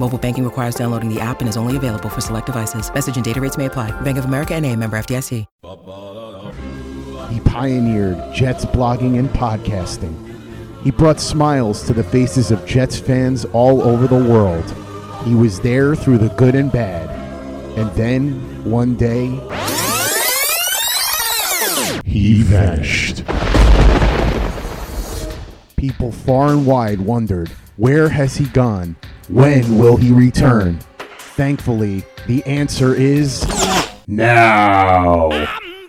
Mobile banking requires downloading the app and is only available for select devices. Message and data rates may apply. Bank of America N.A., member FDIC. He pioneered Jets blogging and podcasting. He brought smiles to the faces of Jets fans all over the world. He was there through the good and bad. And then, one day, he vanished. People far and wide wondered, where has he gone? When will he return? Thankfully, the answer is now.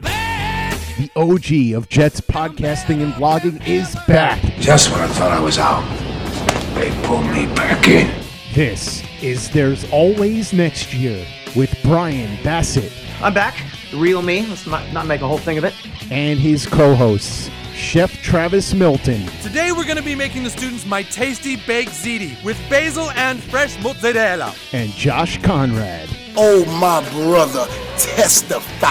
The OG of Jets podcasting and vlogging is back. Just when I thought I was out, they pulled me back in. This is There's Always Next Year with Brian Bassett. I'm back. The real me. Let's not make a whole thing of it. And his co-hosts, Chef Travis Milton. Today we're going to be making the students my tasty baked ziti with basil and fresh mozzarella. And Josh Conrad. Oh, my brother, testify.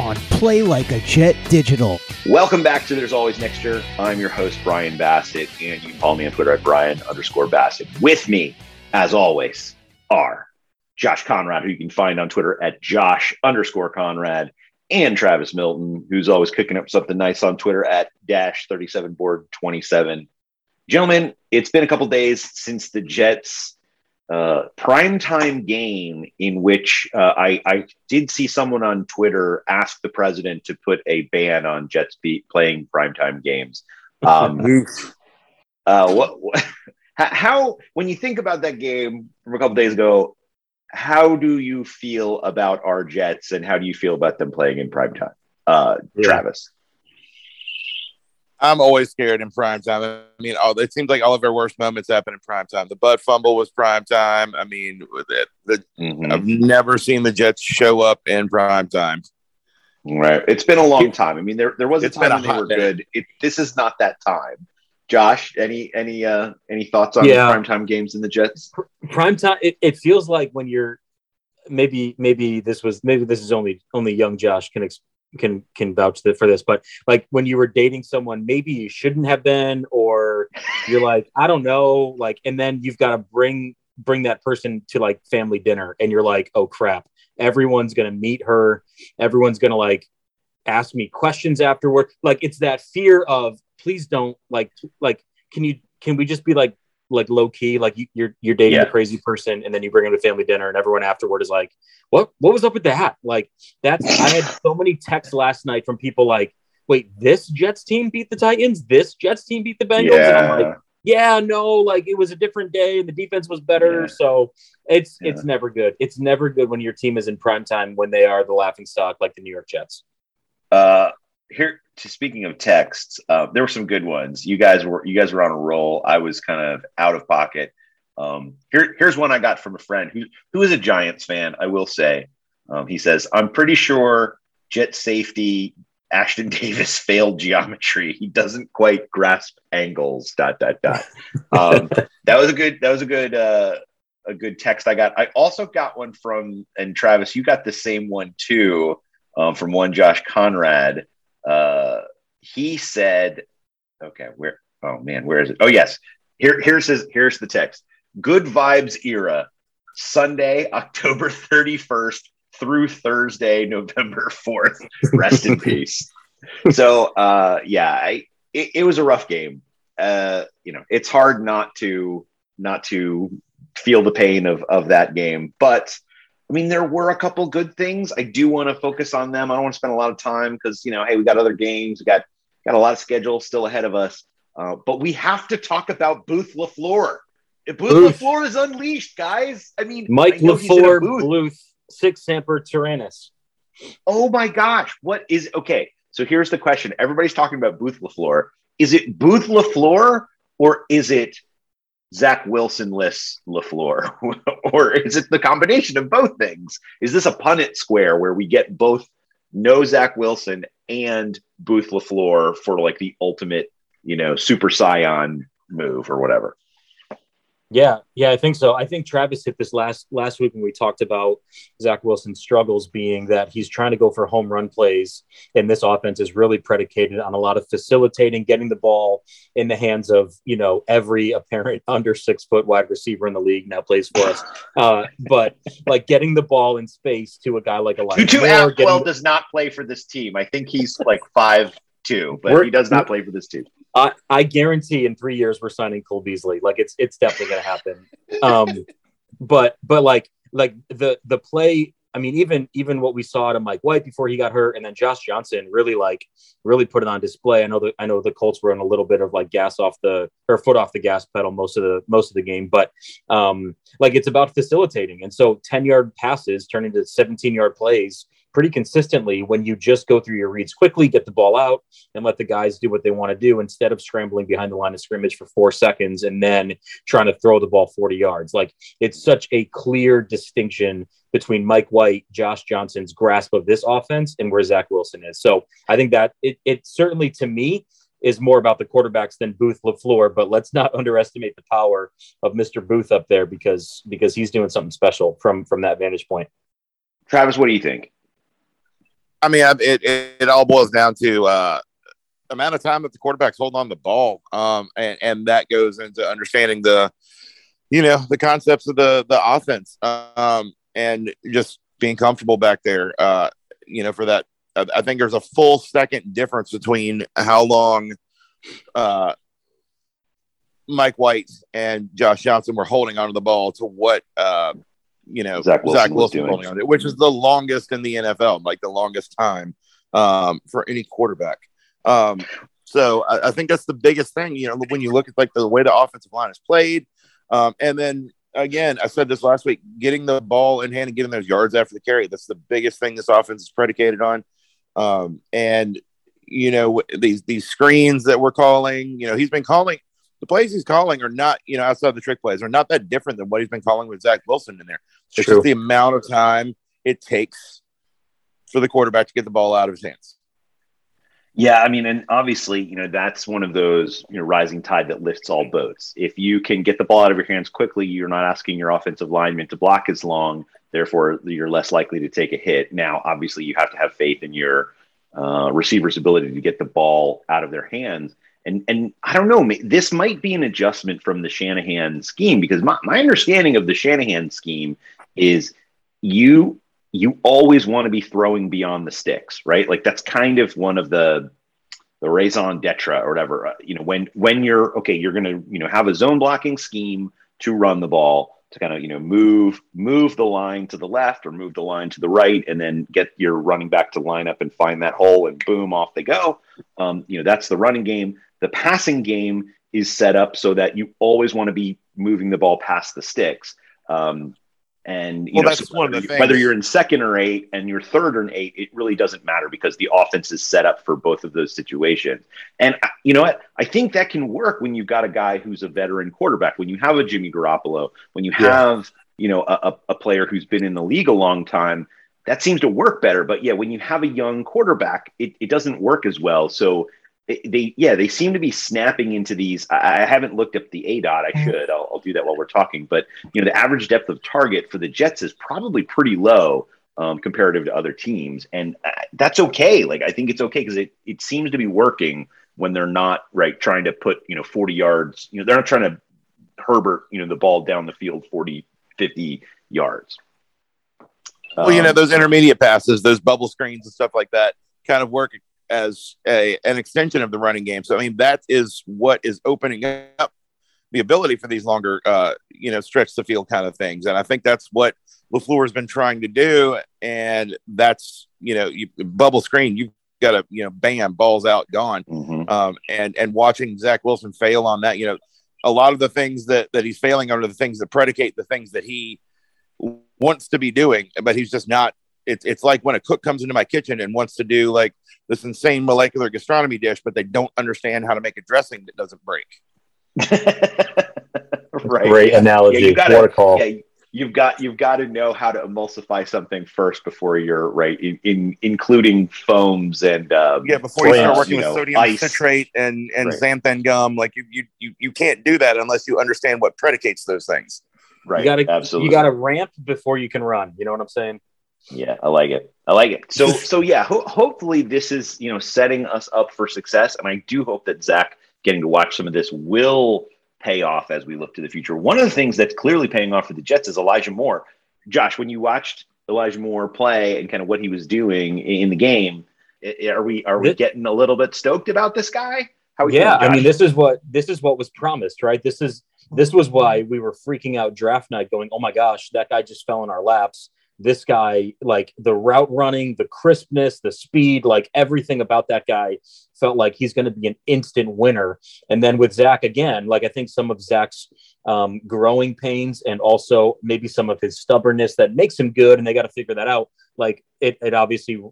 On Play Like a Jet Digital. Welcome back to There's Always Next Year. I'm your host, Brian Bassett, and you can follow me on Twitter at Brian_Bassett. With me, as always, are Josh Conrad, who you can find on Twitter at Josh_Conrad. And Travis Milton, who's always cooking up something nice on Twitter at @37board27. Gentlemen, it's been a couple days since the Jets primetime game in which I did see someone on Twitter ask the president to put a ban on Jets playing primetime games. How, when you think about that game from a couple days ago, how do you feel about our Jets, and how do you feel about them playing in primetime? Travis? I'm always scared in primetime. I mean, it seems like all of our worst moments happen in primetime. The butt fumble was primetime. I mean, I've never seen the Jets show up in primetime. Right. It's been a long time. I mean, there was a time when they were good. This is not that time. Josh, any thoughts on the primetime games in the Jets? Primetime, it feels like when you're maybe this is only young Josh can vouch for this, but like when you were dating someone, maybe you shouldn't have been, or you're like, I don't know, like, and then you've got to bring that person to like family dinner, and you're like, oh crap, everyone's gonna meet her, everyone's gonna like ask me questions afterward, like it's that fear of. Please don't like. Can we just be like low key? Like you're dating a crazy person, and then you bring them to family dinner, and everyone afterward is like, what was up with that? Like that's. I had so many texts last night from people like, wait, this Jets team beat the Titans. This Jets team beat the Bengals. Yeah. And I'm like, yeah, no, like it was a different day, and the defense was better. Yeah. So it's never good. It's never good when your team is in prime time when they are the laughing stock, like the New York Jets. Here, speaking of texts, there were some good ones. You guys were on a roll. I was kind of out of pocket. Here's one I got from a friend who is a Giants fan. I will say, he says, "I'm pretty sure Jet safety Ashton Davis failed geometry. He doesn't quite grasp angles." ... That was a good text I got. I also got one from, and Travis, you got the same one too, from one Josh Conrad. He said, okay, where is it? Oh, yes. Here's the text. Good vibes era, Sunday, October 31st through Thursday, November 4th. Rest in peace. So, it was a rough game. It's hard not to feel the pain of that game, but I mean, there were a couple good things. I do want to focus on them. I don't want to spend a lot of time because, you know, hey, we got other games. We got a lot of schedule still ahead of us. But we have to talk about Booth LaFleur. Booth LaFleur is unleashed, guys. I mean, Mike LaFleur, Bluth, Six Semper Tyrannis. Oh my gosh. What is okay? So here's the question. Everybody's talking about Booth LaFleur. Is it Booth LaFleur or is it Zach Wilson-less LaFleur? Or is it the combination of both things? Is this a Punnett square where we get both no Zach Wilson and Booth LaFleur for like the ultimate, you know, super scion move or whatever? Yeah, I think so. I think Travis hit this last week when we talked about Zach Wilson's struggles being that he's trying to go for home run plays, and this offense is really predicated on a lot of facilitating, getting the ball in the hands of, you know, every apparent under 6 foot wide receiver in the league now plays for us. But like getting the ball in space to a guy like Elijah Tutu Atwell does not play for this team. I think he's like 5'2", but he does not play for this team. I guarantee in 3 years we're signing Cole Beasley. Like it's definitely going to happen. But like the play, I mean, even what we saw to Mike White before he got hurt, and then Josh Johnson really put it on display. I know the Colts were on a little bit of like foot off the gas pedal most of the game, but like it's about facilitating. And so 10-yard passes turn into 17-yard plays pretty consistently when you just go through your reads quickly, get the ball out, and let the guys do what they want to do instead of scrambling behind the line of scrimmage for 4 seconds and then trying to throw the ball 40 yards. Like it's such a clear distinction between Mike White, Josh Johnson's grasp of this offense and where Zach Wilson is. So I think that it certainly to me is more about the quarterbacks than Booth LaFleur, but let's not underestimate the power of Mr. Booth up there because he's doing something special from that vantage point. Travis, what do you think? I mean, it all boils down to amount of time that the quarterback's holding on the ball, and that goes into understanding the concepts of the offense, and just being comfortable back there. For that, I think there's a full second difference between how long Mike White and Josh Johnson were holding onto the ball to what. Zach Wilson holding on it, which is the longest in the NFL, like the longest time for any quarterback. So I think that's the biggest thing, you know, when you look at like the way the offensive line is played. And then again, I said this last week, getting the ball in hand and getting those yards after the carry. That's the biggest thing this offense is predicated on. And you know, these screens that we're calling, you know, he's been calling. The plays he's calling are not, you know, outside the trick plays are not that different than what he's been calling with Zach Wilson in there. It's just the amount of time it takes for the quarterback to get the ball out of his hands. Yeah, I mean, and obviously, you know, that's one of those, you know, rising tide that lifts all boats. If you can get the ball out of your hands quickly, you're not asking your offensive lineman to block as long. Therefore, you're less likely to take a hit. Now, obviously, you have to have faith in your receiver's ability to get the ball out of their hands. And I don't know, this might be an adjustment from the Shanahan scheme, because my understanding of the Shanahan scheme is you always want to be throwing beyond the sticks, right? Like that's kind of one of the raison d'etre or whatever, you know, when you're going to, you know, have a zone blocking scheme to run the ball, to kind of, you know, move the line to the left or move the line to the right, and then get your running back to line up and find that hole and boom, off they go. You know, that's the running game. The passing game is set up so that you always want to be moving the ball past the sticks. That's one of the things. Whether you're in second or eight and you're third or eight, it really doesn't matter because the offense is set up for both of those situations. And you know what? I think that can work when you've got a guy who's a veteran quarterback, when you have a Jimmy Garoppolo, when you have, you know, a player who's been in the league a long time. That seems to work better. But yeah, when you have a young quarterback, it doesn't work as well. So They seem to be snapping into these. I haven't looked up the ADOT. I should. I'll do that while we're talking. But you know, the average depth of target for the Jets is probably pretty low comparative to other teams, and that's okay. Like I think it's okay because it seems to be working when they're not trying to put 40 yards. You know, they're not trying to Herbert the ball down the field 40, 50 yards. Well, those intermediate passes, those bubble screens and stuff like that, kind of work as an extension of the running game. So, I mean, that is what is opening up the ability for these longer, stretch the field kind of things. And I think that's what LaFleur has been trying to do. And that's, bubble screen, you've got to, bam, balls out, gone. Mm-hmm. And watching Zach Wilson fail on that, a lot of the things that he's failing on are the things that predicate the things that he wants to be doing, but he's just not. It's like when a cook comes into my kitchen and wants to do like this insane molecular gastronomy dish, but they don't understand how to make a dressing that doesn't break. Right. Great analogy. You've got to know how to emulsify something first before you're right in including foams and before you start working with sodium ice, citrate and right. xanthan gum. Like you can't do that unless you understand what predicates those things. Right. You got to ramp before you can run. You know what I'm saying? Yeah, I like it. So yeah, hopefully this is, setting us up for success. And I do hope that Zach getting to watch some of this will pay off as we look to the future. One of the things that's clearly paying off for the Jets is Elijah Moore. Josh, when you watched Elijah Moore play and kind of what he was doing in the game, are we getting a little bit stoked about this guy? How feeling, I mean, this is what was promised, right? This was why we were freaking out draft night going, oh my gosh, that guy just fell in our laps. This guy, like the route running, the crispness, the speed, like everything about that guy felt like he's going to be an instant winner. And then with Zach again, like I think some of Zach's growing pains and also maybe some of his stubbornness that makes him good. And they got to figure that out. Like it obviously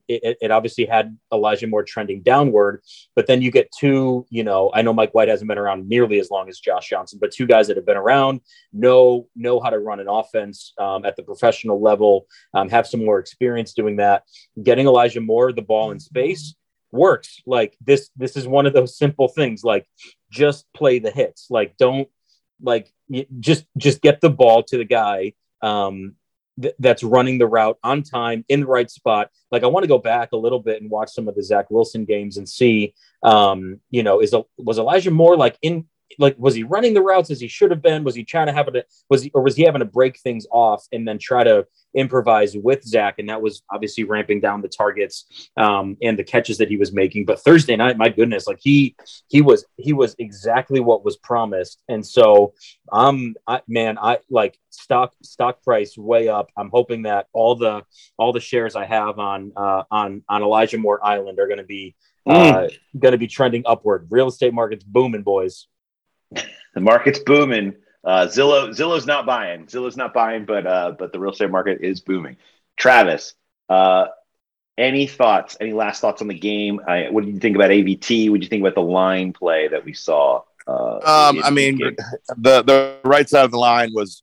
had Elijah Moore trending downward, but then you get two, I know Mike White hasn't been around nearly as long as Josh Johnson, but two guys that have been around, know how to run an offense at the professional level, have some more experience doing that. Getting Elijah Moore the ball in space works. Like this is one of those simple things, like just play the hits, like don't like just get the ball to the guy that's running the route on time in the right spot. Like I want to go back a little bit and watch some of the Zach Wilson games and see, was Elijah Moore was he running the routes as he should have been? Was he trying to was he having to break things off and then try to improvise with Zach? And that was obviously ramping down the targets and the catches that he was making. But Thursday night, my goodness, like he was exactly what was promised. And so stock price way up. I'm hoping that all the shares I have on Elijah Moore Island are going to be trending upward. Real estate market's booming, boys. The market's booming. Zillow's not buying, but the real estate market is booming. Travis, any last thoughts on the game? What did you think about AVT? What did you think about the line play that we saw? The right side of the line was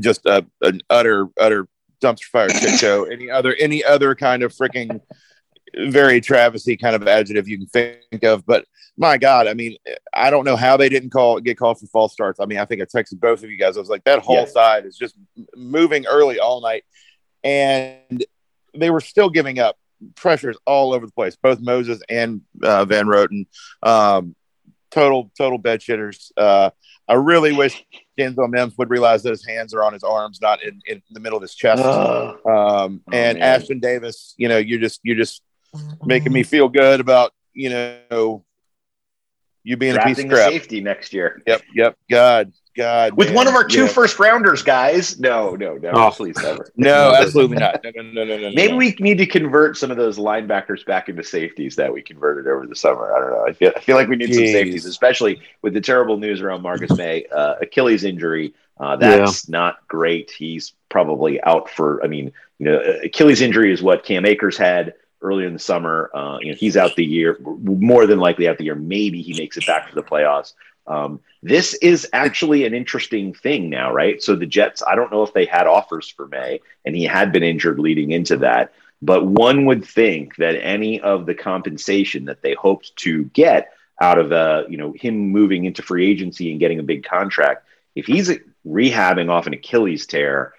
just an utter dumpster fire shit show. Any other kind of freaking very Travisy kind of adjective you can think of, but my God, I mean, I don't know how they didn't get called for false starts. I mean, I think I texted both of you guys. I was like, that whole side is just moving early all night, and they were still giving up pressures all over the place, both Moses and Van Roten. Total bed shitters. I really wish Denzel Mims would realize that his hands are on his arms, not in the middle of his chest. And man. Ashton Davis, you're just making me feel good about, you being drafting a piece of crap. Safety next year. Yep. God. With man. One of our two first rounders, guys. No. Oh, please, never. No, absolutely not. No. Maybe we need to convert some of those linebackers back into safeties that we converted over the summer. I don't know. I feel like we need some safeties, especially with the terrible news around Marcus Maye, Achilles injury. That's not great. He's probably out for. I mean, Achilles injury is what Cam Akers had earlier in the summer. He's out the year, more than likely out the year. Maybe he makes it back to the playoffs. This is actually an interesting thing now, right? So the Jets, I don't know if they had offers for Maye, and he had been injured leading into that, but one would think that any of the compensation that they hoped to get out of him moving into free agency and getting a big contract, if he's rehabbing off an Achilles tear,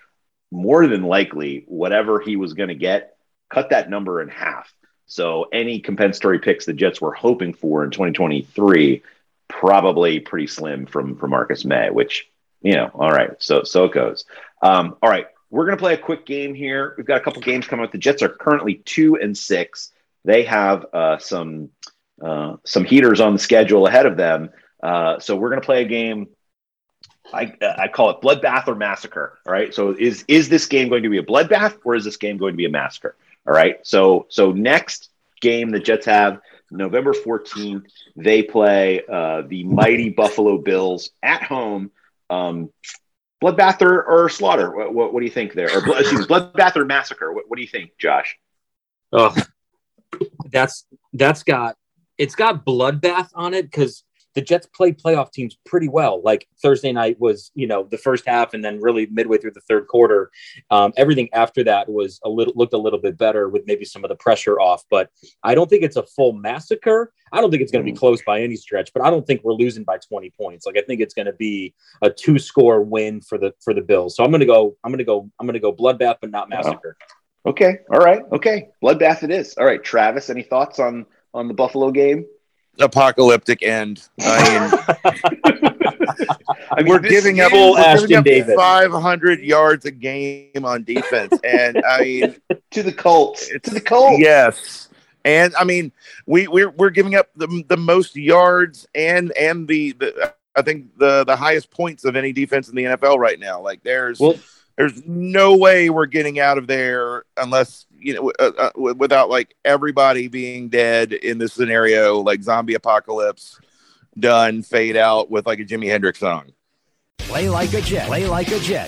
more than likely whatever he was going to get, cut that number in half. So any compensatory picks the Jets were hoping for in 2023 probably pretty slim from Marcus Maye, which, all right. So it goes. All right. We're going to play a quick game here. We've got a couple games coming up. The Jets are currently 2-6. They have some heaters on the schedule ahead of them. So we're going to play a game I call it bloodbath or massacre. All right. So is this game going to be a bloodbath or is this game going to be a massacre? All right. So next game the Jets have November 14th, they play the mighty Buffalo Bills at home. Bloodbath or slaughter? What do you think there? Or bloodbath or massacre? What do you think, Josh? Oh, it's got bloodbath on it because the Jets played playoff teams pretty well. Like Thursday night was, the first half, and then really midway through the third quarter, everything after that was looked a little bit better with maybe some of the pressure off. But I don't think it's a full massacre. I don't think it's going to be close by any stretch. But I don't think we're losing by 20 points. Like I think it's going to be a 2-score win for the Bills. So I'm going to go bloodbath, but not massacre. Wow. Okay. All right. Okay. Bloodbath it is. All right, Travis. Any thoughts on the Buffalo game? Apocalyptic end. I mean, we're giving up Ashton Davis 500 yards a game on defense, and I mean to the Colts. To the Colts. Yes, and I mean we're giving up the most yards and the I think the highest points of any defense in the NFL right now. Like there's no way we're getting out of there unless. Without like everybody being dead in this scenario, like zombie apocalypse, done, fade out with like a Jimi Hendrix song. Play like a Jet. Play like a Jet.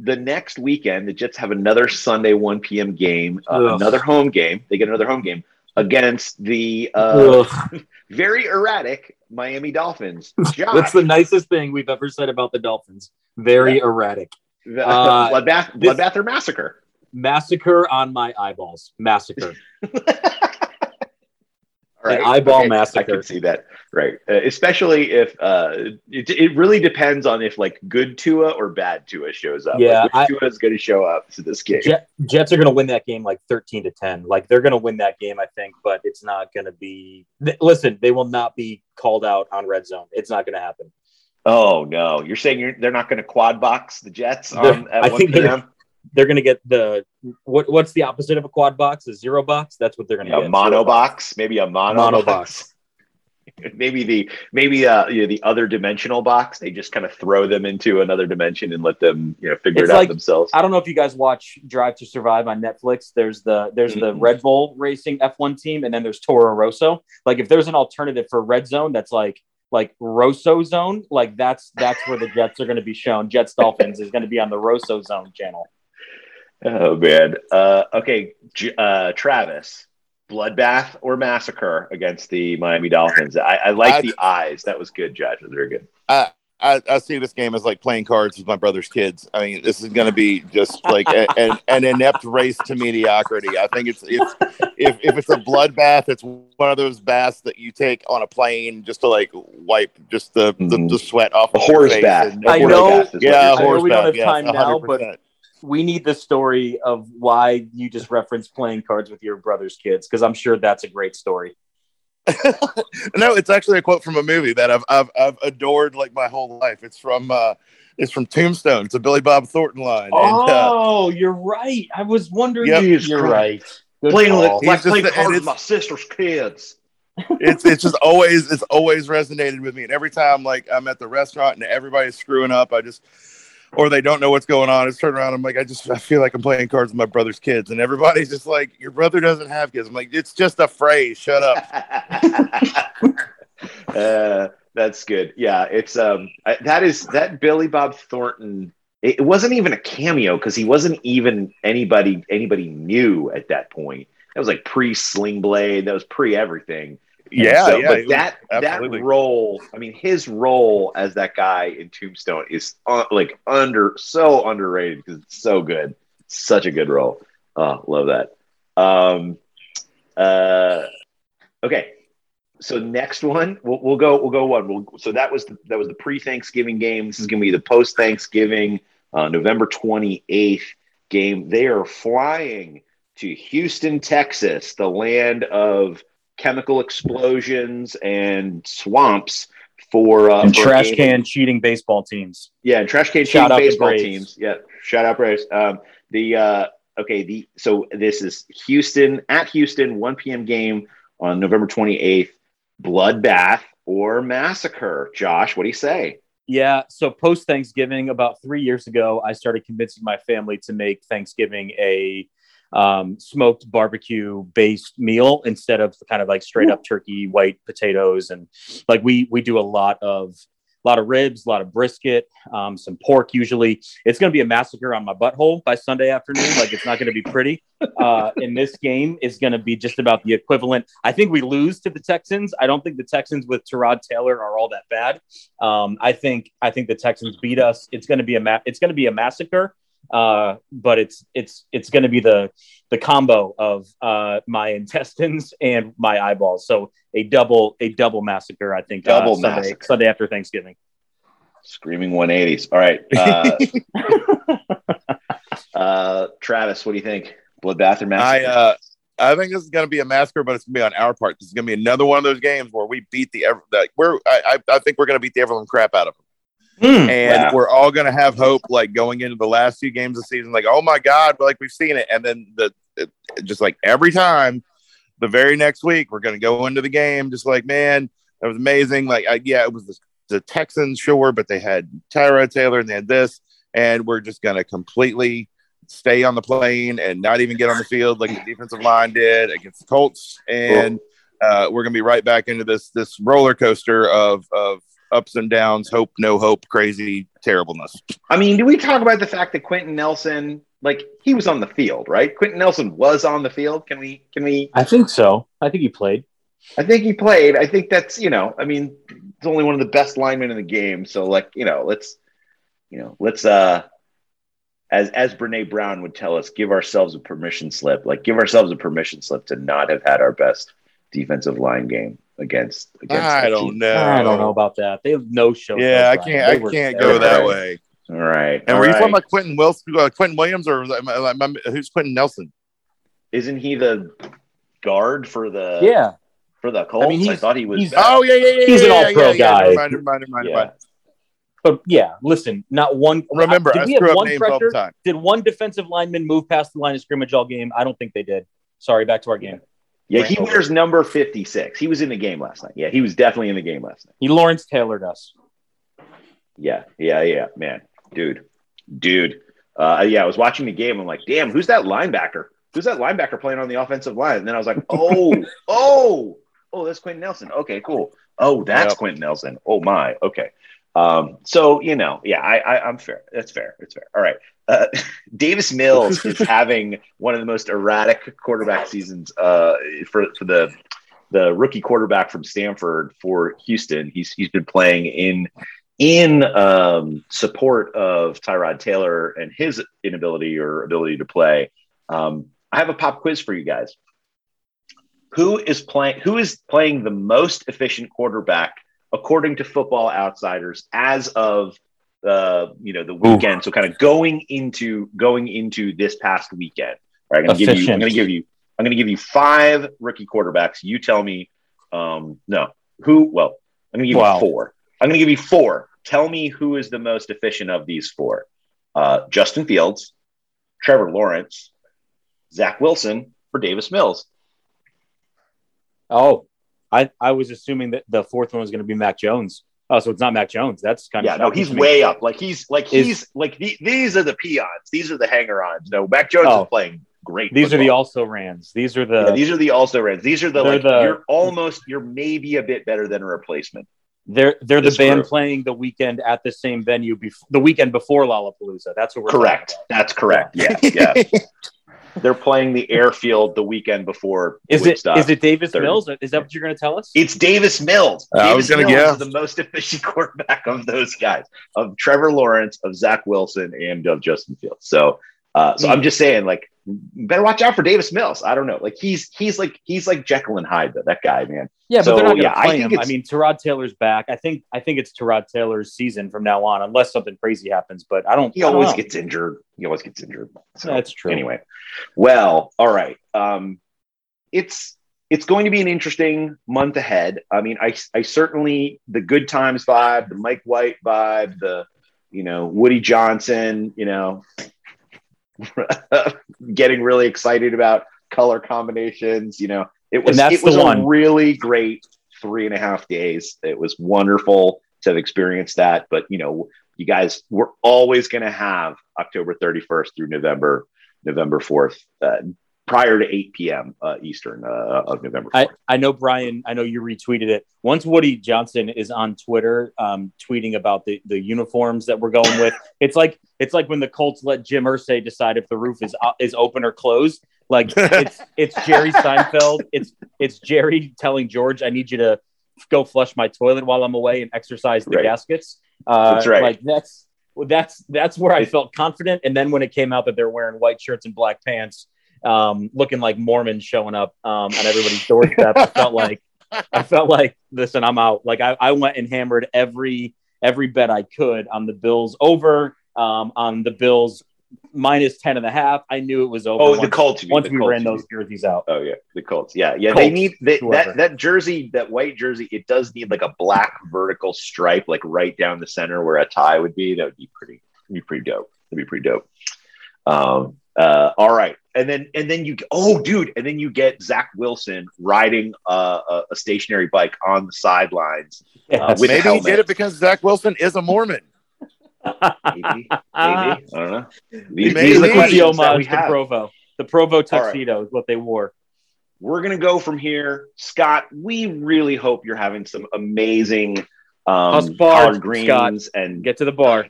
The next weekend, the Jets have another Sunday 1 p.m. game, another home game. They get another home game against the very erratic Miami Dolphins. Josh, that's the nicest thing we've ever said about the Dolphins. Very erratic. Bloodbath or massacre? Massacre on my eyeballs. Massacre. Right. An eyeball massacre. I can see that. Right. Especially if it really depends on if like good Tua or bad Tua shows up. Yeah, like, Tua is going to show up to this game. Jets are going to win that game like 13-10. Like they're going to win that game, I think, but it's not going to be. Listen, they will not be called out on red zone. It's not going to happen. Oh no! You're saying they're not going to quad box the Jets at 1 p.m. They're going to get the what's the opposite of a quad box? A zero box? That's what they're going to get. A mono box? Maybe a mono box. Maybe the other dimensional box. They just kind of throw them into another dimension and let them figure it out themselves. I don't know if you guys watch Drive to Survive on Netflix. There's the Red Bull Racing F1 team, and then there's Toro Rosso. Like if there's an alternative for Red Zone, that's like Rosso Zone. Like that's where the Jets are going to be shown. Jets Dolphins is going to be on the Rosso Zone channel. Oh, man. Okay, Travis, bloodbath or massacre against the Miami Dolphins? I like the eyes. That was good, Josh. That was very good. I see this game as like playing cards with my brother's kids. I mean, this is going to be just like an inept race to mediocrity. I think it's if it's a bloodbath, it's one of those baths that you take on a plane just to like wipe just the sweat off a horse bath. I know. Yeah, a horse bath. We don't have time now, but. We need the story of why you just referenced playing cards with your brother's kids, because I'm sure that's a great story. No, it's actually a quote from a movie that I've adored like my whole life. It's from Tombstone. It's a Billy Bob Thornton line. Oh, you're right. I was wondering. Yep, you're right. Playing cards with my sister's kids. It's always resonated with me, and every time like I'm at the restaurant and everybody's screwing up, or they don't know what's going on. It's turned around. I'm like, I feel like I'm playing cards with my brother's kids. And everybody's just like, your brother doesn't have kids. I'm like, it's just a phrase. Shut up. That's good. Yeah. It's that Billy Bob Thornton. It wasn't even a cameo because he wasn't even anybody new at that point. That was like pre Sling Blade. That was pre everything. And but that role, I mean, his role as that guy in Tombstone is so underrated because it's so good. Such a good role. Oh, love that. Okay, so next one we'll go one. So that was the pre-Thanksgiving game. This is going to be the post-Thanksgiving November 28th game. They are flying to Houston, Texas, the land of chemical explosions and swamps for trash can cheating baseball teams. Yeah, trash can cheating baseball teams. Yeah, shout out Braves. So this is Houston at Houston, 1 p.m. game on November 28th. Bloodbath or massacre? Josh, what do you say? Yeah. So post Thanksgiving, about 3 years ago, I started convincing my family to make Thanksgiving a smoked barbecue based meal instead of kind of like straight up turkey, white potatoes. And like, we do a lot of ribs, a lot of brisket, some pork. Usually it's going to be a massacre on my butthole by Sunday afternoon. Like, it's not going to be pretty. In this game, it's going to be just about the equivalent. I think we lose to the Texans. I don't think the Texans with Tyrod Taylor are all that bad. I think the Texans beat us. It's going to be a massacre. But it's going to be the combo of my intestines and my eyeballs. So a double massacre, I think. Sunday after Thanksgiving. Screaming 180s. All right. Travis, what do you think? Bloodbath or massacre? I think this is going to be a massacre, but it's going to be on our part. This is going to be another one of those games where we beat I think we're going to beat the Everland crap out of them. And we're all going to have hope, like going into the last few games of the season, like, oh my God, like we've seen it. And then just like every time the very next week, we're going to go into the game just like, man, that was amazing. Like, it was the Texans, sure, but they had Tyrod Taylor and they had this, and we're just going to completely stay on the plane and not even get on the field like the defensive line did against the Colts. And we're going to be right back into this roller coaster of ups and downs, hope, no hope, crazy terribleness. I mean, do we talk about the fact that Quentin Nelson, like, he was on the field, right? Quentin Nelson was on the field. Can we? I think so. I think he played. I think that's, I mean, it's only one of the best linemen in the game. So, like, let's as Brene Brown would tell us, give ourselves a permission slip to not have had our best defensive line game. Against I don't know. I don't know about that. They have no show. Yeah, I can't. I can't go that way. All right. And were you talking about Quentin Wilson, Quentin Williams, or who's Quentin Nelson? Isn't he the guard for the Colts? I mean, I thought he was. Yeah. He's an all-pro guy. Never mind. But yeah, listen. Not one. Remember, I screw up names all the time. Did one defensive lineman move past the line of scrimmage all game? I don't think they did. Sorry, back to our game. Yeah, he wears number 56. He was in the game last night. Yeah, he was definitely in the game last night. He Lawrence Taylored us. Yeah, man. Dude. I was watching the game. I'm like, damn, who's that linebacker? Who's that linebacker playing on the offensive line? And then I was like, oh, that's Quentin Nelson. Okay, cool. Oh, that's Quentin Nelson. Oh, my. Okay. So, I'm fair. That's fair. It's fair. All right. Davis Mills is having one of the most erratic quarterback seasons for the rookie quarterback from Stanford for Houston. He's been playing in support of Tyrod Taylor and his inability or ability to play. I have a pop quiz for you guys. Who is playing the most efficient quarterback according to Football Outsiders as of the weekend? Ooh. So kind of going into this past weekend. All right, I'm going to give you five rookie quarterbacks. You tell me I'm going to give you four. I'm going to give you four. Tell me who is the most efficient of these four. Justin Fields, Trevor Lawrence, Zach Wilson, or Davis Mills. Oh, I was assuming that the fourth one was going to be Mac Jones. Oh, so it's not Mac Jones. That's kind of he's way up. Like these are the peons. These are the hanger-ons. No, Mac Jones is playing great. These football. Are the also-rans. These are the you're maybe a bit better than a replacement. They're the band playing the weekend at the same venue the weekend before Lollapalooza. That's what we're correct. Talking about. That's correct. Yeah. They're playing the airfield the weekend before. Is it Davis Mills? Is that what you're going to tell us? It's Davis Mills. Davis Mills is the most efficient quarterback of those guys, of Trevor Lawrence, of Zach Wilson, and of Justin Fields. So I'm just saying, like, better watch out for Davis Mills. I don't know. Like he's like Jekyll and Hyde, though, that guy, man. Yeah, so, but they're not going to play him. I mean, Tyrod Taylor's back. I think it's Tyrod Taylor's season from now on, unless something crazy happens. But I don't. He always gets injured. So that's true. Anyway, well, all right. It's going to be an interesting month ahead. I mean, I certainly the good times vibe, the Mike White vibe, the Woody Johnson, getting really excited about color combinations. It was a really great 3.5 days. It was wonderful to have experienced that. But, you know, you guys, we're always going to have October 31st through November 4th, prior to 8 p.m. Eastern of November 4th. I know, Brian, I know you retweeted it. Once Woody Johnson is on Twitter tweeting about the uniforms that we're going with, it's like when the Colts let Jim Irsay decide if the roof is open or closed. Like it's Jerry Seinfeld. It's Jerry telling George, I need you to go flush my toilet while I'm away and exercise the gaskets. That's right. Like that's where I felt confident. And then when it came out that they're wearing white shirts and black pants, looking like Mormons showing up on everybody's doorstep, I felt like, listen, I'm out. Like I went and hammered every bet I could on the Bills over, on the Bills minus 10.5. I knew it was over. Oh, the Colts. Once we ran those jerseys out. Oh yeah, the Colts. Yeah. Colts, that jersey, that white jersey. It does need like a black vertical stripe, like right down the center where a tie would be. That would be pretty dope. That'd be pretty dope. All right. And then you get Zach Wilson riding a stationary bike on the sidelines. Yes. Maybe he did it because Zach Wilson is a Mormon. Maybe. I don't know. These are the homage to Provo. The Provo tuxedo is what they wore. We're going to go from here. Scott, we really hope you're having some amazing collard greens. Scott, and get to the bar.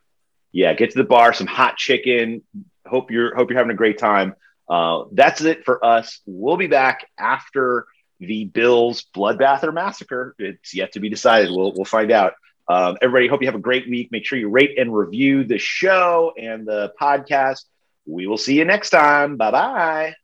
Yeah, get to the bar. Some hot chicken. Hope you're having a great time. That's it for us. We'll be back after the Bills bloodbath or massacre. It's yet to be decided. We'll find out. Everybody, hope you have a great week. Make sure you rate and review the show and the podcast. We will see you next time. Bye-bye.